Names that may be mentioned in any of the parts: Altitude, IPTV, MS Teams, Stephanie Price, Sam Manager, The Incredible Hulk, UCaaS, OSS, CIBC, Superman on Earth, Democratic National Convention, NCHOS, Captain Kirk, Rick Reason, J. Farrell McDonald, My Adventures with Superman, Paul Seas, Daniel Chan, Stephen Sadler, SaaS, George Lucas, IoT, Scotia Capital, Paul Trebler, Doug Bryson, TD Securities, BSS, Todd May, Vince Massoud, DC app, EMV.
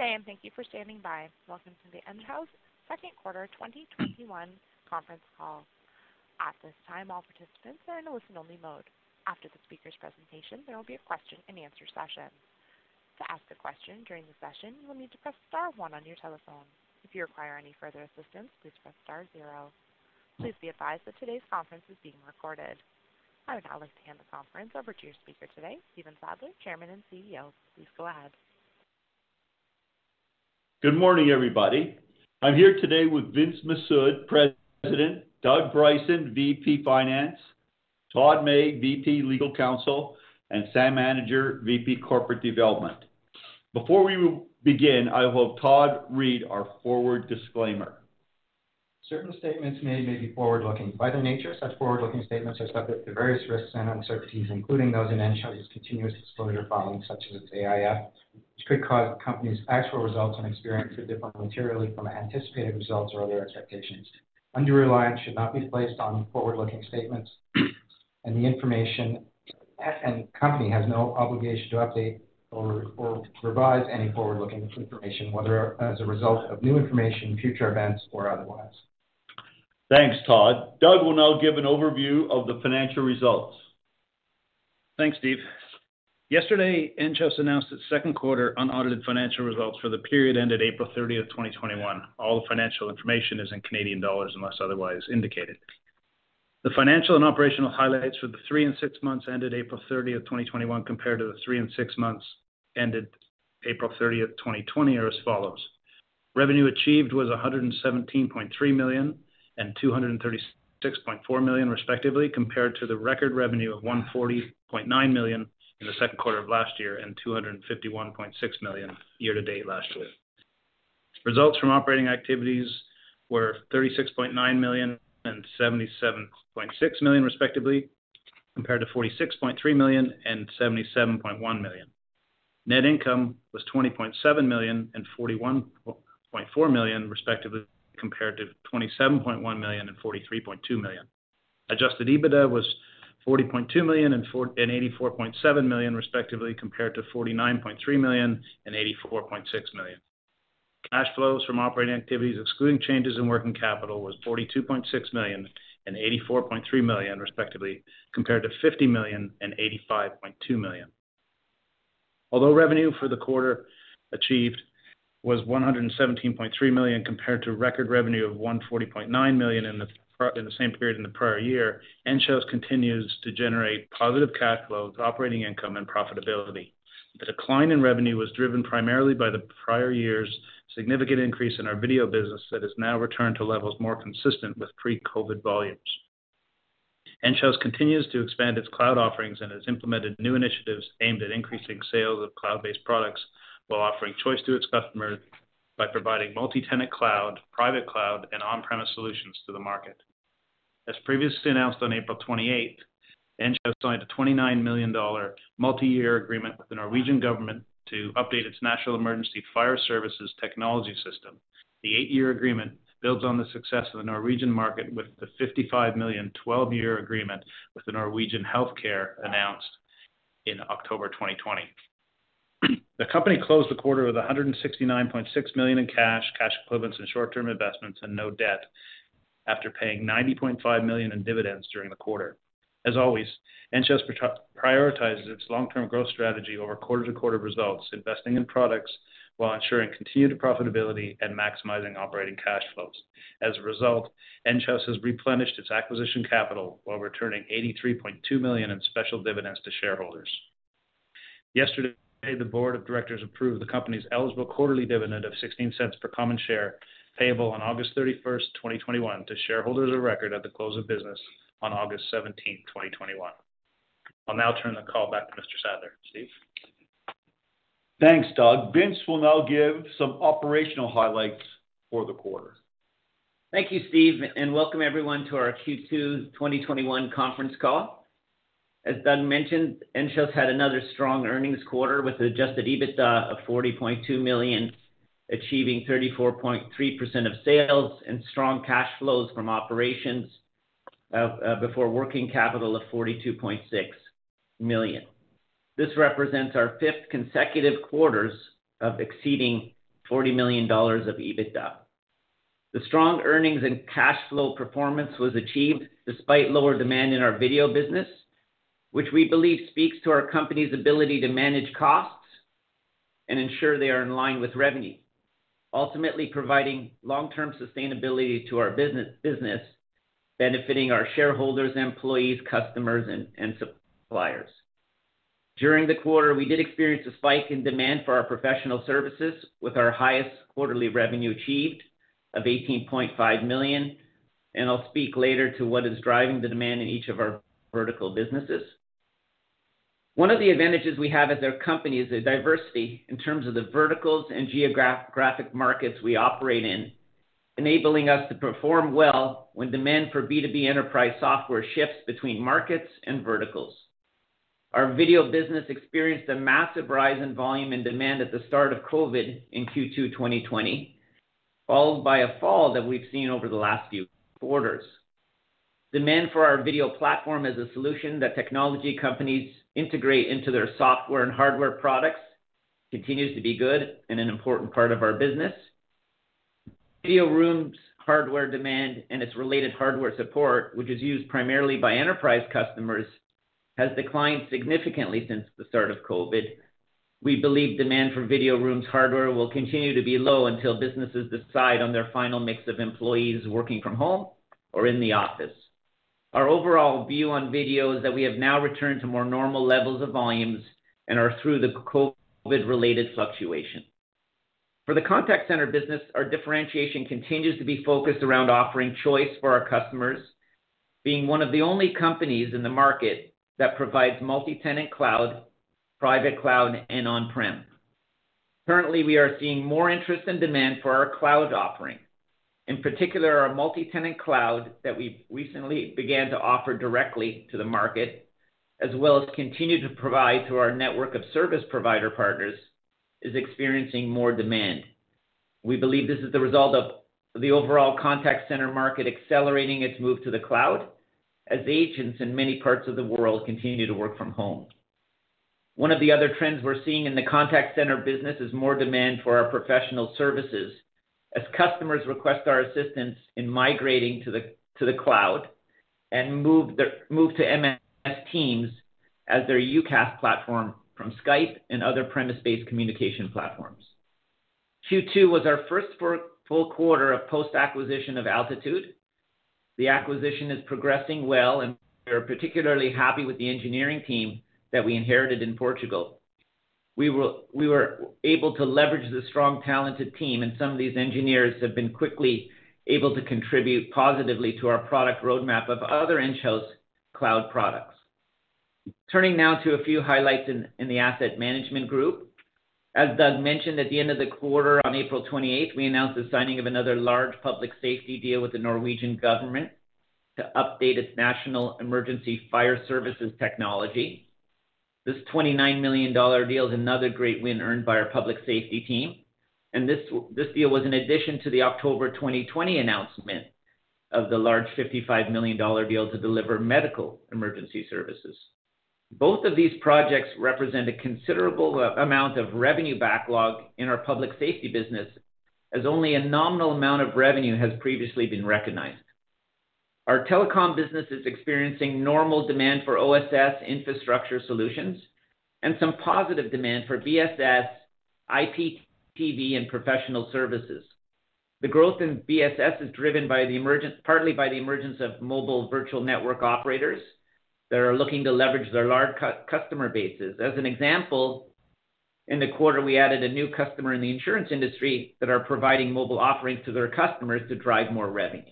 And thank you for standing by. Welcome to the Enghouse second quarter 2021 conference call. At this time, all participants are in a listen-only mode. After the speaker's presentation, there will be a question-and-answer session. To ask a question during the session, you will need to press star 1 on your telephone. If you require any further assistance, please press star 0. Please be advised that today's conference is being recorded. I would now like to hand the conference over to your speaker today, Stephen Sadler, Chairman and CEO. Please go ahead. Good morning, everybody. I'm here today with Vince Massoud, President, Doug Bryson, VP Finance, Todd May, VP Legal Counsel, and Sam Manager, VP Corporate Development. Before we begin, I will have Todd read our forward disclaimer. Certain statements made may be forward-looking. By their nature, such forward-looking statements are subject to various risks and uncertainties, including those in NCHOS's continuous disclosure filings, such as its AIF, which could cause the company's actual results and experience to differ materially from anticipated results or other expectations. Undue reliance should not be placed on forward-looking statements, and the information and company has no obligation to update or revise any forward-looking information, whether as a result of new information, future events, or otherwise. Thanks, Todd. Doug will now give an overview of the financial results. Thanks, Steve. Yesterday, NCHOS announced its second quarter unaudited financial results for the period ended April 30th, 2021. All the financial information is in Canadian dollars unless otherwise indicated. The financial and operational highlights for the 3 and 6 months ended April 30th, 2021 compared to the 3 and 6 months ended April 30th, 2020 are as follows. Revenue achieved was $117.3 million and $236.4 million, respectively, compared to the record revenue of $140.9 million in the second quarter of last year and $251.6 million year-to-date last year. Results from operating activities were $36.9 million and $77.6 million, respectively, compared to $46.3 million and $77.1 million. Net income was $20.7 million and $41.4 million, respectively, compared to $27.1 million and $43.2 million. Adjusted EBITDA was $40.2 million and $84.7 million, respectively, compared to $49.3 million and $84.6 million. Cash flows from operating activities, excluding changes in working capital, was $42.6 million and $84.3 million, respectively, compared to $50 million and $85.2 million. Although revenue for the quarter achieved was $117.3 million compared to record revenue of $140.9 million in the same period in the prior year, NCHOS continues to generate positive cash flows, operating income, and profitability. The decline in revenue was driven primarily by the prior year's significant increase in our video business that has now returned to levels more consistent with pre-COVID volumes. NCHOS continues to expand its cloud offerings and has implemented new initiatives aimed at increasing sales of cloud-based products while offering choice to its customers by providing multi-tenant cloud, private cloud, and on-premise solutions to the market. As previously announced on April 28th, NCHOS signed a $29 million multi-year agreement with the Norwegian government to update its National Emergency Fire Services technology system. The 8-year agreement builds on the success of the Norwegian market with the $55 million 12-year agreement with the Norwegian healthcare announced in October 2020. The company closed the quarter with $169.6 million in cash equivalents, and short-term investments, and no debt after paying $90.5 million in dividends during the quarter. As always, NCHOS prioritizes its long-term growth strategy over quarter-to-quarter results, investing in products while ensuring continued profitability and maximizing operating cash flows. As a result, NCHOS has replenished its acquisition capital while returning $83.2 million in special dividends to shareholders. Yesterday, the Board of Directors approved the company's eligible quarterly dividend of $0.16 per common share, payable on August 31st, 2021, to shareholders of record at the close of business on August 17, 2021. I'll now turn the call back to Mr. Sadler. Steve? Thanks, Doug. Vince will now give some operational highlights for the quarter. Thank you, Steve, and welcome everyone to our Q2 2021 conference call. As Doug mentioned, NCHOS had another strong earnings quarter with adjusted EBITDA of $40.2 million, achieving 34.3% of sales and strong cash flows from operations before working capital of $42.6 million. This represents our fifth consecutive quarters of exceeding $40 million of EBITDA. The strong earnings and cash flow performance was achieved despite lower demand in our video business, which we believe speaks to our company's ability to manage costs and ensure they are in line with revenue, ultimately providing long-term sustainability to our business, benefiting our shareholders, employees, customers, and suppliers. During the quarter, we did experience a spike in demand for our professional services with our highest quarterly revenue achieved of $18.5 million, and I'll speak later to what is driving the demand in each of our vertical businesses. One of the advantages we have as a company is the diversity in terms of the verticals and geographic markets we operate in, enabling us to perform well when demand for B2B enterprise software shifts between markets and verticals. Our video business experienced a massive rise in volume and demand at the start of COVID in Q2 2020, followed by a fall that we've seen over the last few quarters. Demand for our video platform as a solution that technology companies integrate into their software and hardware products continues to be good and an important part of our business. Video Room's hardware demand and its related hardware support, which is used primarily by enterprise customers, has declined significantly since the start of COVID. We believe demand for Video Room's hardware will continue to be low until businesses decide on their final mix of employees working from home or in the office. Our overall view on video is that we have now returned to more normal levels of volumes and are through the COVID-related fluctuation. For the contact center business, our differentiation continues to be focused around offering choice for our customers, being one of the only companies in the market that provides multi-tenant cloud, private cloud, and on-prem. Currently, we are seeing more interest and demand for our cloud offering, in particular our multi-tenant cloud that we recently began to offer directly to the market, as well as continue to provide through our network of service provider partners, is experiencing more demand. We believe this is the result of the overall contact center market accelerating its move to the cloud, as agents in many parts of the world continue to work from home. One of the other trends we're seeing in the contact center business is more demand for our professional services as customers request our assistance in migrating to the cloud and move to MS Teams as their UCaaS platform from Skype and other premise-based communication platforms. Q2 was our first full quarter of post-acquisition of Altitude. The acquisition is progressing well, and we are particularly happy with the engineering team that we inherited in Portugal. We were able to leverage the strong, talented team, and some of these engineers have been quickly able to contribute positively to our product roadmap of other NCHOS cloud products. Turning now to a few highlights in the asset management group. As Doug mentioned, at the end of the quarter on April 28th, we announced the signing of another large public safety deal with the Norwegian government to update its national emergency fire services technology. This $29 million deal is another great win earned by our public safety team. And this deal was in addition to the October 2020 announcement of the large $55 million deal to deliver medical emergency services. Both of these projects represent a considerable amount of revenue backlog in our public safety business, as only a nominal amount of revenue has previously been recognized. Our telecom business is experiencing normal demand for OSS infrastructure solutions and some positive demand for BSS, IPTV, and professional services. The growth in BSS is driven by partly by the emergence of mobile virtual network operators that are looking to leverage their large customer bases. As an example, in the quarter, we added a new customer in the insurance industry that are providing mobile offerings to their customers to drive more revenue.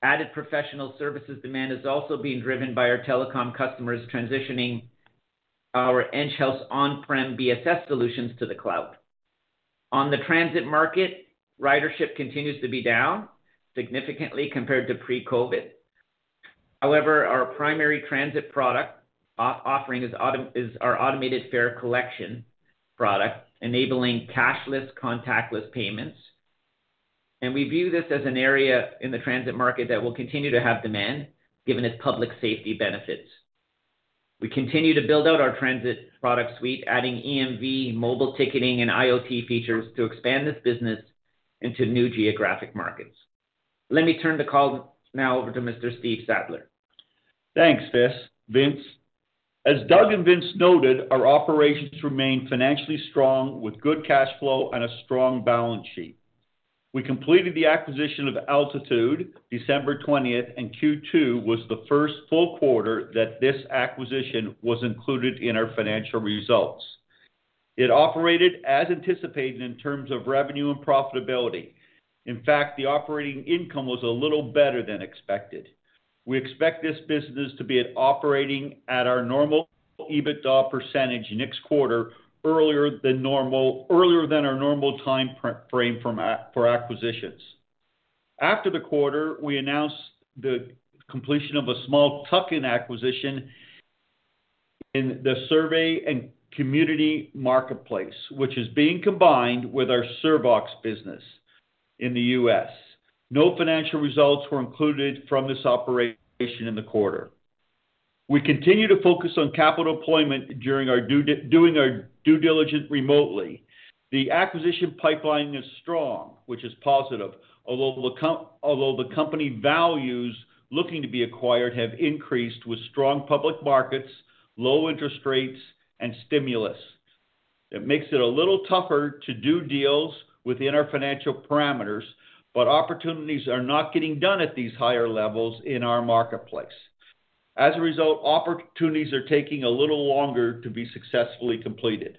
Added professional services demand is also being driven by our telecom customers transitioning our Enghouse on-prem BSS solutions to the cloud. On the transit market, ridership continues to be down significantly compared to pre-COVID. However, our primary transit product offering is our automated fare collection product, enabling cashless, contactless payments. And we view this as an area in the transit market that will continue to have demand, given its public safety benefits. We continue to build out our transit product suite, adding EMV, mobile ticketing, and IoT features to expand this business into new geographic markets. Let me turn the call now over to Mr. Steve Sadler. Thanks, Vince. As Doug and Vince noted, our operations remain financially strong with good cash flow and a strong balance sheet. We completed the acquisition of Altitude December 20th, and Q2 was the first full quarter that this acquisition was included in our financial results. It operated as anticipated in terms of revenue and profitability. In fact, the operating income was a little better than expected. We expect this business to be operating at our normal EBITDA percentage next quarter, earlier than our normal time frame for acquisitions. After the quarter, we announced the completion of a small tuck-in acquisition in the survey and community marketplace, which is being combined with our Servox business in the U.S. No financial results were included from this operation in the quarter. We continue to focus on capital deployment during our due diligence remotely. The acquisition pipeline is strong, which is positive, although the company values looking to be acquired have increased with strong public markets, low interest rates, and stimulus. It makes it a little tougher to do deals within our financial parameters, but opportunities are not getting done at these higher levels in our marketplace. As a result, opportunities are taking a little longer to be successfully completed.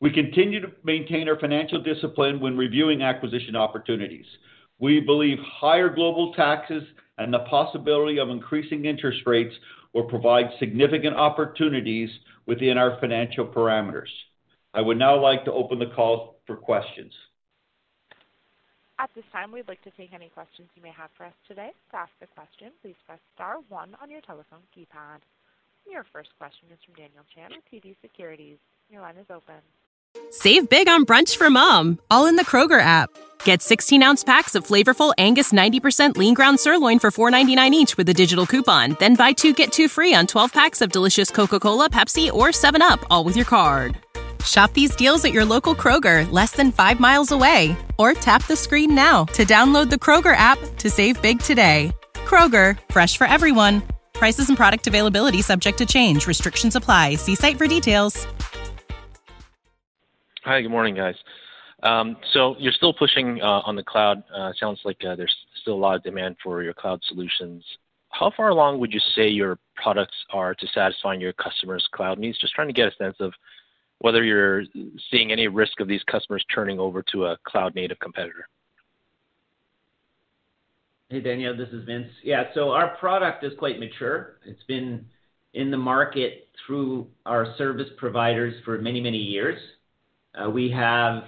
We continue to maintain our financial discipline when reviewing acquisition opportunities. We believe higher global taxes and the possibility of increasing interest rates will provide significant opportunities within our financial parameters. I would now like to open the call for questions. At this time, we'd like to take any questions you may have for us today. To ask a question, please press star 1 on your telephone keypad. Your first question is from Daniel Chan at TD Securities. Your line is open. Save big on brunch for mom, all in the Kroger app. Get 16-ounce packs of flavorful Angus 90% lean ground sirloin for $4.99 each with a digital coupon. Then buy 2, get 2 free on 12 packs of delicious Coca-Cola, Pepsi, or 7-Up, all with your card. Shop these deals at your local Kroger, less than 5 miles away. Or tap the screen now to download the Kroger app to save big today. Kroger, fresh for everyone. Prices and product availability subject to change. Restrictions apply. See site for details. Hi, good morning, guys. So you're still pushing on the cloud. Sounds like there's still a lot of demand for your cloud solutions. How far along would you say your products are to satisfying your customers' cloud needs? Just trying to get a sense of whether you're seeing any risk of these customers turning over to a cloud-native competitor. Hey, Daniel, this is Vince. Yeah, so our product is quite mature. It's been in the market through our service providers for many, many years. We have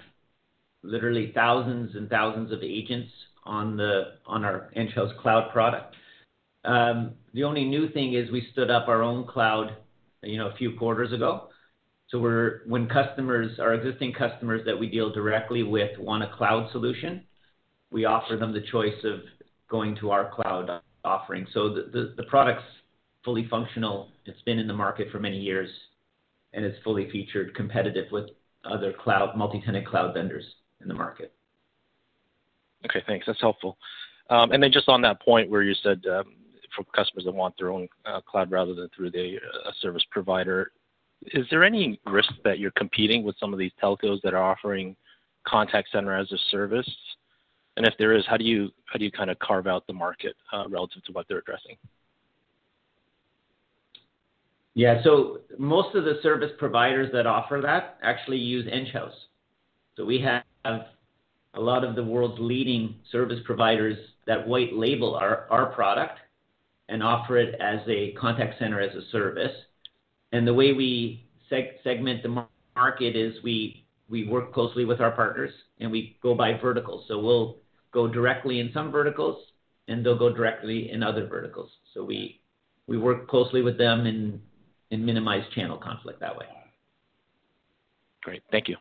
literally thousands and thousands of agents on our Enghouse cloud product. The only new thing is we stood up our own cloud, a few quarters ago. So when our existing customers that we deal directly with want a cloud solution, we offer them the choice of going to our cloud offering. So the product's fully functional. It's been in the market for many years, and it's fully featured, competitive with other multi-tenant cloud vendors in the market. Okay, thanks. That's helpful. And then just on that point where you said for customers that want their own cloud rather than through a service provider, is there any risk that you're competing with some of these telcos that are offering contact center as a service? And if there is, how do you kind of carve out the market relative to what they're addressing? Yeah, so most of the service providers that offer that actually use Enghouse. So we have a lot of the world's leading service providers that white label our product and offer it as a contact center as a service. And the way we segment the market is we work closely with our partners and we go by verticals. So we'll go directly in some verticals and they'll go directly in other verticals. So we work closely with them and minimize channel conflict that way. Great. Thank you.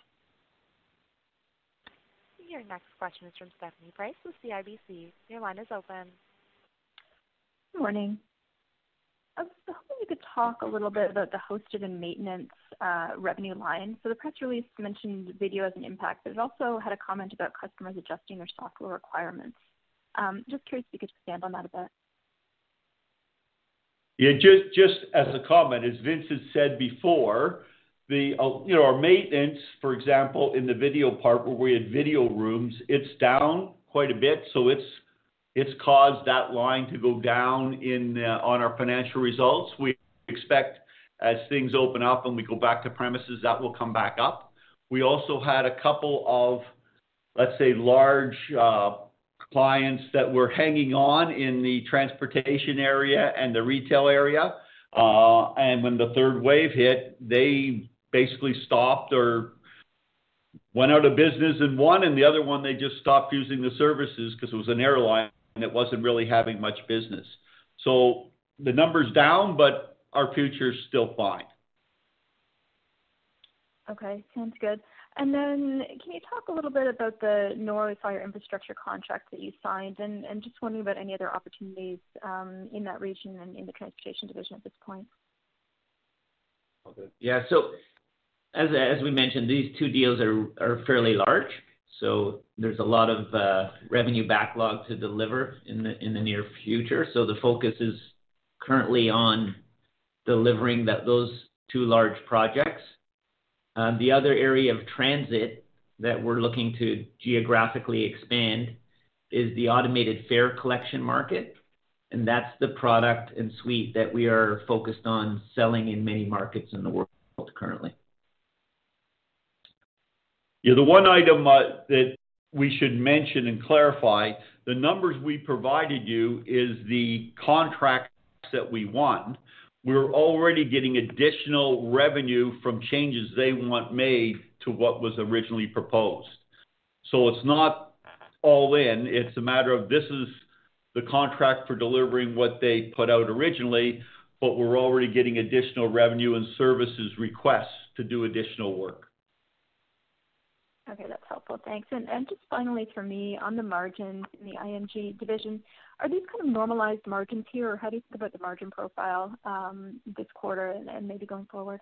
Your next question is from Stephanie Price with CIBC. Your line is open. Good morning. I was hoping you could talk a little bit about the hosted and maintenance revenue line. So the press release mentioned video as an impact, but it also had a comment about customers adjusting their software requirements. Just curious if you could expand on that a bit. Yeah, just as a comment, as Vince has said before, our maintenance, for example, in the video part where we had video rooms, it's down quite a bit, so it's caused that line to go down on our financial results. We expect as things open up and we go back to premises, that will come back up. We also had a couple of, let's say, large clients that were hanging on in the transportation area and the retail area. And when the third wave hit, they basically stopped or went out of business in one, and the other one they just stopped using the services because it was an airline and it wasn't really having much business. So the number's down, but our future's still fine. Okay, sounds good. And then can you talk a little bit about the Norway Fire Infrastructure contract that you signed and just wondering about any other opportunities in that region and in the transportation division at this point? Okay. Yeah, so as we mentioned, these two deals are fairly large. So there's a lot of revenue backlog to deliver in the near future. So the focus is currently on delivering those two large projects. The other area of transit that we're looking to geographically expand is the automated fare collection market, and that's the product and suite that we are focused on selling in many markets in the world currently. Yeah, the one item that we should mention and clarify, the numbers we provided you is the contracts that we won. We're already getting additional revenue from changes they want made to what was originally proposed. So it's not all in. It's a matter of this is the contract for delivering what they put out originally, but we're already getting additional revenue and services requests to do additional work. Okay, that's helpful. Thanks. And just finally for me, on the margins in the IMG division, are these kind of normalized margins here, or how do you think about the margin profile this quarter and maybe going forward?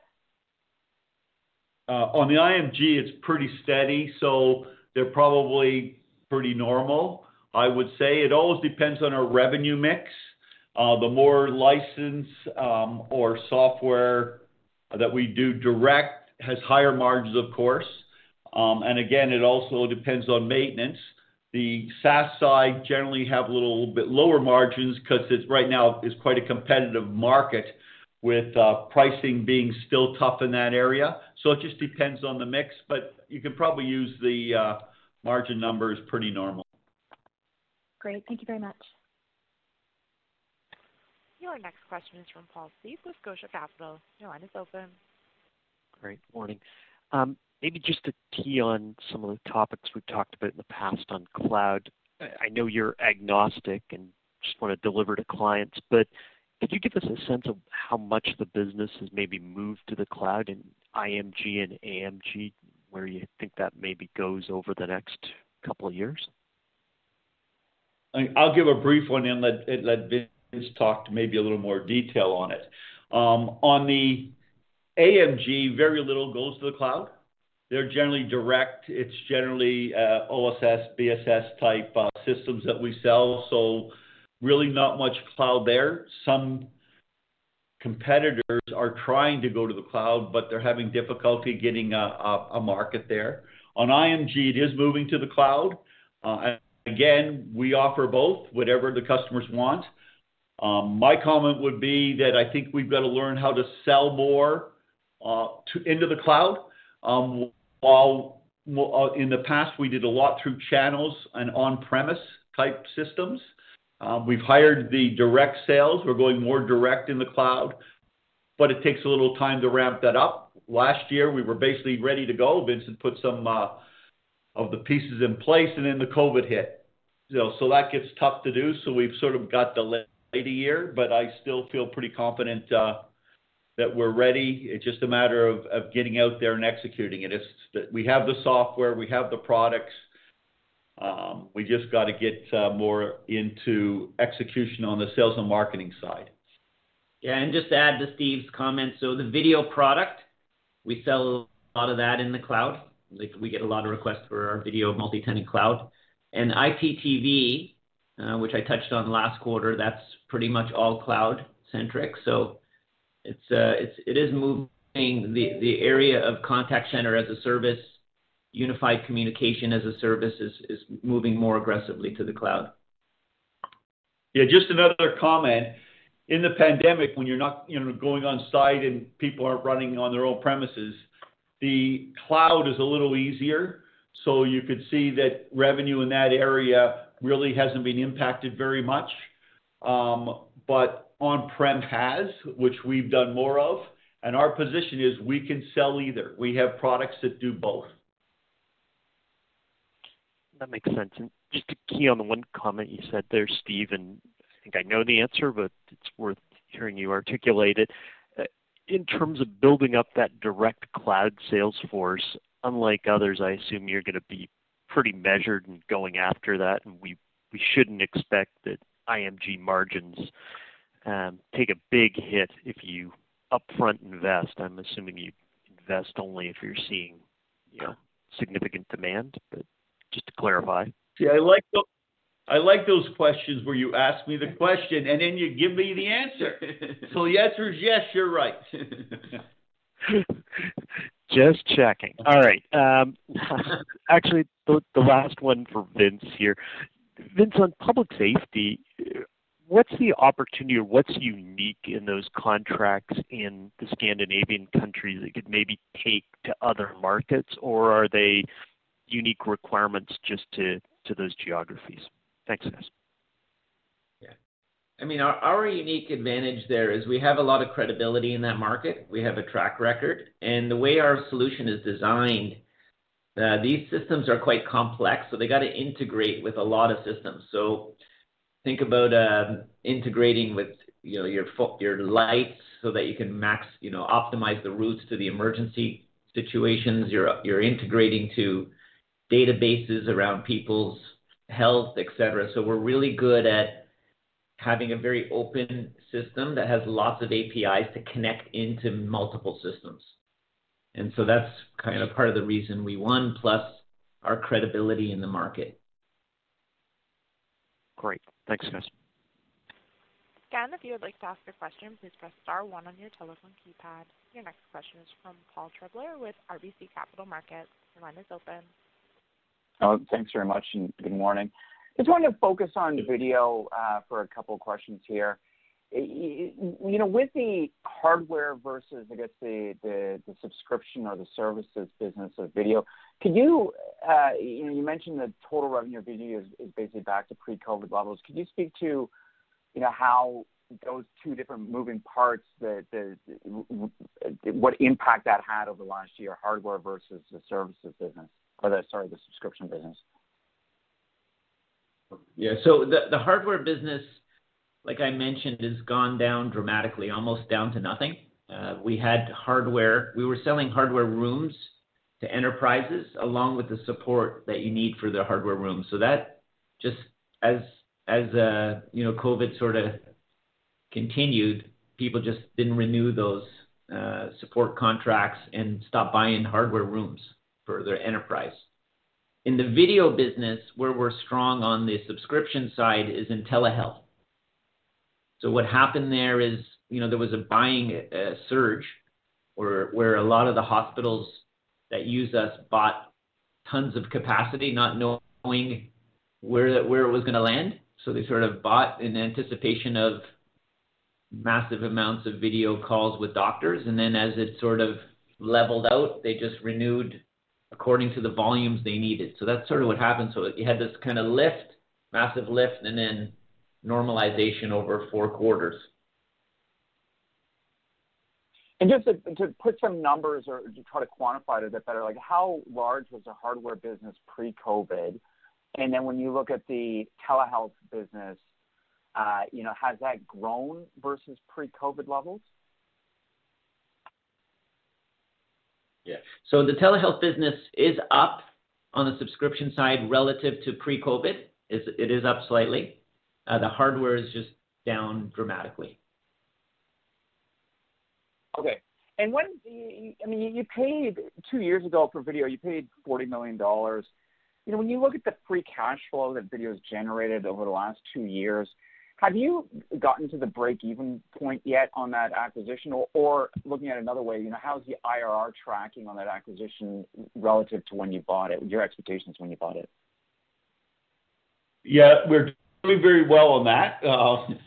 On the IMG, it's pretty steady, so they're probably pretty normal, I would say. It always depends on our revenue mix. The more license or software that we do direct has higher margins, of course. And again, it also depends on maintenance. The SaaS side generally have a little bit lower margins because right now is quite a competitive market with pricing being still tough in that area. So it just depends on the mix, but you can probably use the margin numbers pretty normal. Great. Thank you very much. Your next question is from Paul Seas with Scotia Capital. Your line is open. Great. Morning. Maybe just to key on some of the topics we've talked about in the past on cloud. I know you're agnostic and just want to deliver to clients, but could you give us a sense of how much the business has maybe moved to the cloud in IMG and AMG, where you think that maybe goes over the next couple of years? I'll give a brief one and let Vince talk to maybe a little more detail on it. On the AMG, very little goes to the cloud. They're generally direct. It's generally OSS, BSS type systems that we sell. So really not much cloud there. Some competitors are trying to go to the cloud, but they're having difficulty getting a market there. On IMG, it is moving to the cloud. Again, we offer both, whatever the customers want. My comment would be that I think we've got to learn how to sell more into the cloud. While in the past we did a lot through channels and on-premise type systems, we've hired the direct sales. We're going more direct in the cloud. but it takes a little time to ramp that up. Last year, we were basically ready to go. Vincent put some of the pieces in place, and then the COVID hit. So that gets tough to do. So we've sort of got delayed a year, but I still feel pretty confident that we're ready. It's just a matter of getting out there and executing it. We have the software, we have the products. We just got to get more into execution on the sales and marketing side. Yeah, and just to add to Steve's comments, so the video product, we sell a lot of that in the cloud. Like, we get a lot of requests for our video multi-tenant cloud. And IPTV, which I touched on last quarter, that's pretty much all cloud-centric. So it is moving the area of contact center as a service, unified communication as a service is moving more aggressively to the cloud. Yeah, just another comment. In the pandemic, when you're not going on site and people aren't running on their own premises, the cloud is a little easier. So you could see that revenue in that area really hasn't been impacted very much. But on-prem has, which we've done more of. And our position is we can sell either. We have products that do both. That makes sense. And just to key on the one comment you said there, Steve, and I think I know the answer, but it's worth hearing you articulate it. In terms of building up that direct cloud sales force, unlike others, I assume you're going to be pretty measured in going after that, and we shouldn't expect that IMG margins take a big hit if you upfront invest. I'm assuming you invest only if you're seeing significant demand, but just to clarify. Yeah, I like those questions where you ask me the question and then you give me the answer. So the answer is yes, you're right. Just checking. All right. Actually, the last one for Vince here. Vince, on public safety, what's the opportunity or what's unique in those contracts in the Scandinavian countries that could maybe take to other markets, or are they unique requirements just to those geographies? Thanks, guys. Yeah. I mean, our unique advantage there is we have a lot of credibility in that market. We have a track record. And the way our solution is designed, these systems are quite complex, so they got to integrate with a lot of systems. So think about integrating with your lights so that you can optimize the routes to the emergency situations. You're integrating to databases around people's health, etc. So we're really good at having a very open system that has lots of APIs to connect into multiple systems. And so that's kind of part of the reason we won, plus our credibility in the market. Great. Thanks, guys. Again, if you would like to ask a question, please press *1 on your telephone keypad. Your next question is from Paul Trebler with RBC Capital Markets. Your line is open. Oh, thanks very much, and good morning. Just wanted to focus on video for a couple of questions here. With the hardware versus, I guess, the subscription or the services business of video, could you, you mentioned the total revenue of video is basically back to pre-COVID levels. Could you speak to, how those two different moving parts, what impact that had over the last year, hardware versus the services business? The subscription business. Yeah, so the hardware business, like I mentioned, has gone down dramatically, almost down to nothing. We were selling hardware rooms to enterprises along with the support that you need for the hardware room. So that just as COVID sort of continued, people just didn't renew those support contracts and stopped buying hardware rooms for their enterprise. In the video business, where we're strong on the subscription side is in telehealth. So what happened there is, there was a buying surge where a lot of the hospitals that use us bought tons of capacity, not knowing where it was going to land. So they sort of bought in anticipation of massive amounts of video calls with doctors. And then as it sort of leveled out, they just renewed according to the volumes they needed. So that's sort of what happened. So you had this kind of lift, massive lift, and then normalization over 4 quarters. And just to put some numbers or to try to quantify it a bit better, like how large was the hardware business pre-COVID? And then when you look at the telehealth business, you know, has that grown versus pre-COVID levels? Yeah. So the telehealth business is up on the subscription side relative to pre-COVID. It is up slightly. The hardware is just down dramatically. Okay. And when, I mean, you paid 2 years ago for video, you paid $40 million. You know, when you look at the free cash flow that video's generated over the last 2 years, have you gotten to the break-even point yet on that acquisition? Or looking at it another way, you know, how's the IRR tracking on that acquisition relative to when you bought it, your expectations when you bought it? Yeah, we're doing very well on that.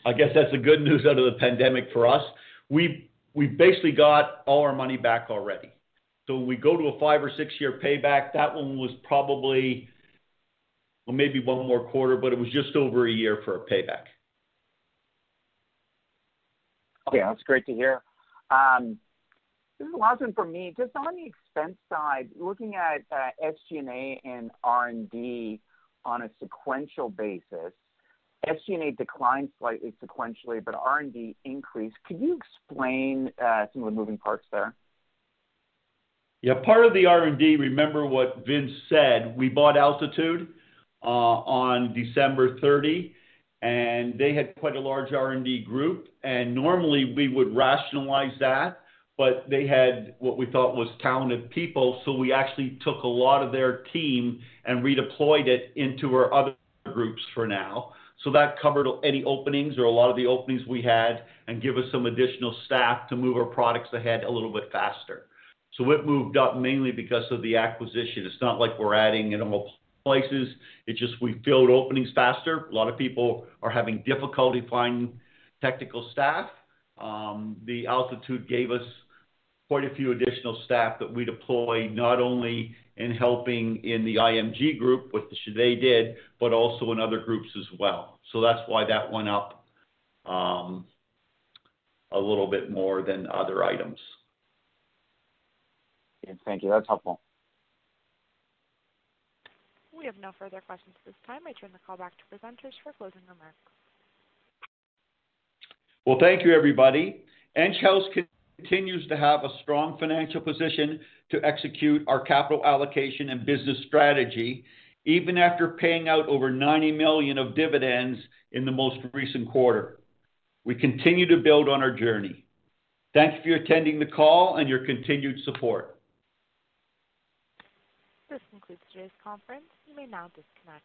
I guess that's the good news out of the pandemic for us. We basically got all our money back already. So when we go to a 5 or 6 year payback, that one was probably, well, maybe one more quarter, but it was just over a year for a payback. Okay, that's great to hear. This is the last one for me. Just on the expense side, looking at SG&A and R&D on a sequential basis, SG&A declined slightly sequentially, but R&D increased. Could you explain some of the moving parts there? Yeah, part of the R&D, remember what Vince said, we bought Altitude on December 30, and they had quite a large R&D group, and normally we would rationalize that, but they had what we thought was talented people, so we actually took a lot of their team and redeployed it into our other groups for now. So that covered any openings or a lot of the openings we had and give us some additional staff to move our products ahead a little bit faster. So it moved up mainly because of the acquisition. It's not like we're adding in all places. It's just we filled openings faster. A lot of people are having difficulty finding technical staff. The Altitude gave us quite a few additional staff that we deploy not only in helping in the IMG group, which they did, but also in other groups as well. So that's why that went up a little bit more than other items. Thank you. That's helpful. We have no further questions at this time. I turn the call back to presenters for closing remarks. Well, thank you, everybody. NCHOS continues to have a strong financial position to execute our capital allocation and business strategy, even after paying out over $90 million of dividends in the most recent quarter. We continue to build on our journey. Thank you for attending the call and your continued support. This concludes today's conference. You may now disconnect.